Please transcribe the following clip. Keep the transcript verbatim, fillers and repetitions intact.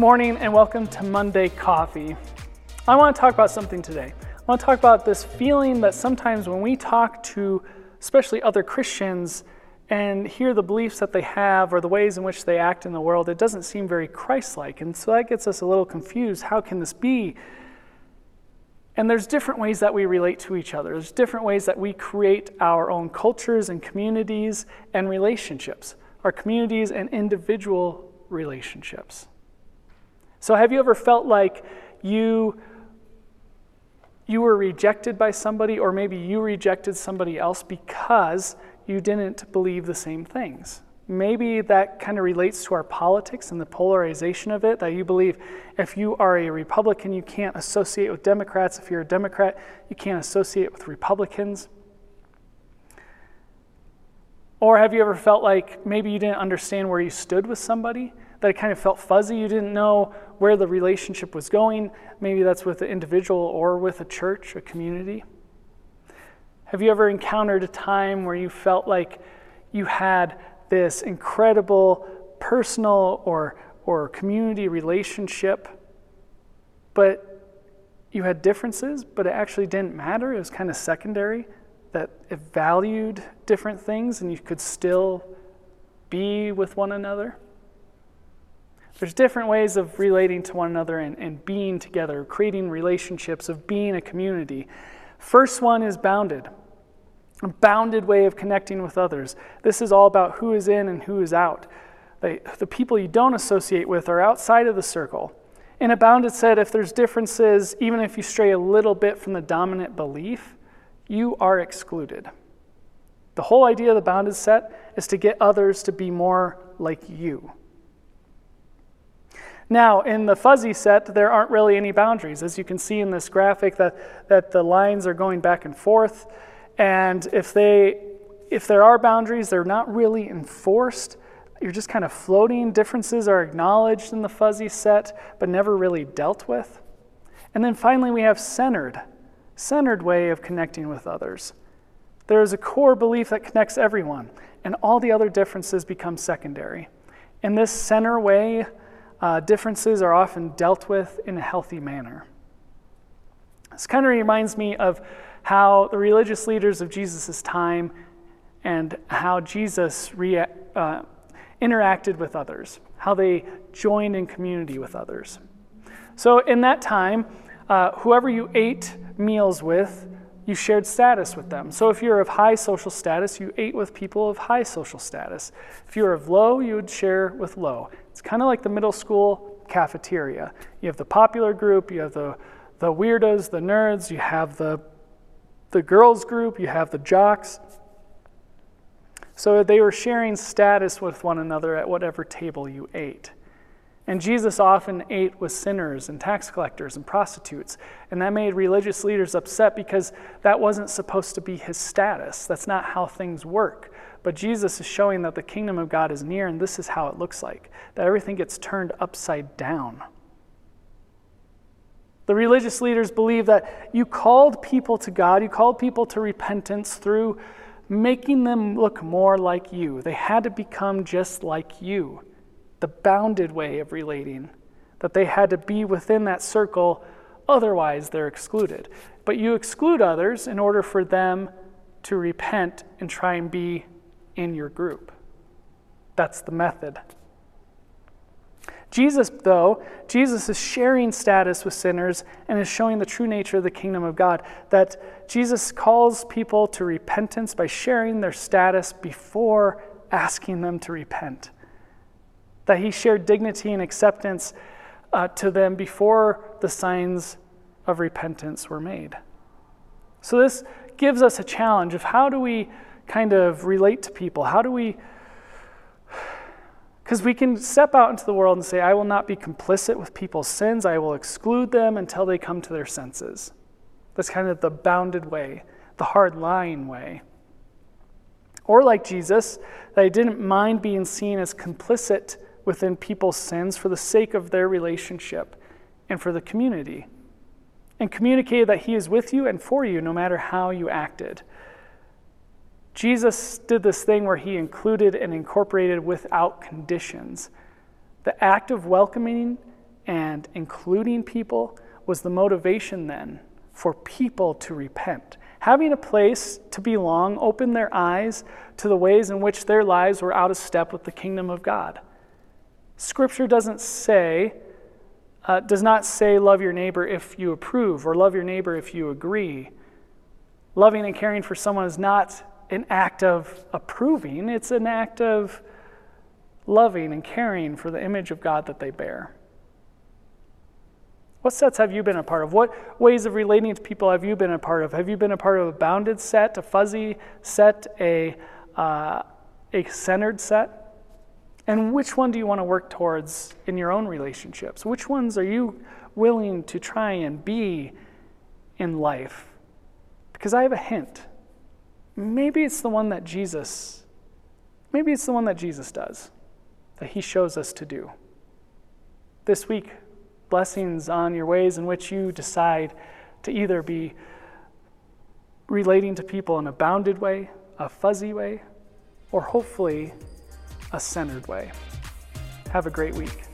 morning and welcome to Monday Coffee. I want to talk about something today. I want to talk about this feeling that sometimes when we talk to especially other Christians and hear the beliefs that they have or the ways in which they act in the world, it doesn't seem very Christ-like. And so that gets us a little confused. How can this be? And there's different ways that we relate to each other. There's different ways that we create our own cultures and communities and relationships, our communities and individual relationships. So have you ever felt like you you were rejected by somebody, or maybe you rejected somebody else because you didn't believe the same things? Maybe that kind of relates to our politics and the polarization of it, that you believe if you are a Republican, you can't associate with Democrats. If you're a Democrat, you can't associate with Republicans. Or have you ever felt like maybe you didn't understand where you stood with somebody, that it kind of felt fuzzy, you didn't know where the relationship was going? Maybe that's with an individual or with a church, a community. Have you ever encountered a time where you felt like you had this incredible personal or, or community relationship, but you had differences, but it actually didn't matter? It was kind of secondary, that it valued different things and you could still be with one another? There's different ways of relating to one another and, and being together, creating relationships, of being a community. First one is bounded, a bounded way of connecting with others. This is all about who is in and who is out. They, the people you don't associate with are outside of the circle. In a bounded set, if there's differences, even if you stray a little bit from the dominant belief, you are excluded. The whole idea of the bounded set is to get others to be more like you. Now, in the fuzzy set, there aren't really any boundaries. As you can see in this graphic, that, that the lines are going back and forth. And if, they, if there are boundaries, they're not really enforced. You're just kind of floating. Differences are acknowledged in the fuzzy set, but never really dealt with. And then finally, we have centered. centered way of connecting with others. There is a core belief that connects everyone, and all the other differences become secondary. In this center way, uh, differences are often dealt with in a healthy manner. This kind of reminds me of how the religious leaders of Jesus' time and how Jesus rea- uh, interacted with others, how they joined in community with others. So in that time, Uh, whoever you ate meals with, you shared status with them. So if you're of high social status, you ate with people of high social status. If you're of low, you would share with low. It's kind of like the middle school cafeteria. You have the popular group, you have the, the weirdos, the nerds, you have the, the girls group, you have the jocks. So they were sharing status with one another at whatever table you ate. And Jesus often ate with sinners and tax collectors and prostitutes. And that made religious leaders upset because that wasn't supposed to be his status. That's not how things work. But Jesus is showing that the kingdom of God is near, and this is how it looks like, that everything gets turned upside down. The religious leaders believe that you called people to God, you called people to repentance through making them look more like you. They had to become just like you. The bounded way of relating, that they had to be within that circle, otherwise they're excluded. But you exclude others in order for them to repent and try and be in your group. That's the method. Jesus, though, Jesus is sharing status with sinners and is showing the true nature of the kingdom of God, that Jesus calls people to repentance by sharing their status before asking them to repent. That he shared dignity and acceptance uh, to them before the signs of repentance were made. So this gives us a challenge of how do we kind of relate to people? How do we, because we can step out into the world and say, I will not be complicit with people's sins. I will exclude them until they come to their senses. That's kind of the bounded way, the hard-line way. Or like Jesus, that he didn't mind being seen as complicit within people's sins for the sake of their relationship and for the community, and communicated that he is with you and for you no matter how you acted. Jesus did this thing where he included and incorporated without conditions. The act of welcoming and including people was the motivation then for people to repent. Having a place to belong opened their eyes to the ways in which their lives were out of step with the kingdom of God. Scripture doesn't say, uh, does not say love your neighbor if you approve or love your neighbor if you agree. Loving and caring for someone is not an act of approving, it's an act of loving and caring for the image of God that they bear. What sets have you been a part of? What ways of relating to people have you been a part of? Have you been a part of a bounded set, a fuzzy set, a, uh, a centered set? And which one do you want to work towards in your own relationships? Which ones are you willing to try and be in life? Because I have a hint. Maybe it's the one that Jesus, maybe it's the one that Jesus does, that he shows us to do. This week, blessings on your ways in which you decide to either be relating to people in a bounded way, a fuzzy way, or hopefully a centered way. Have a great week.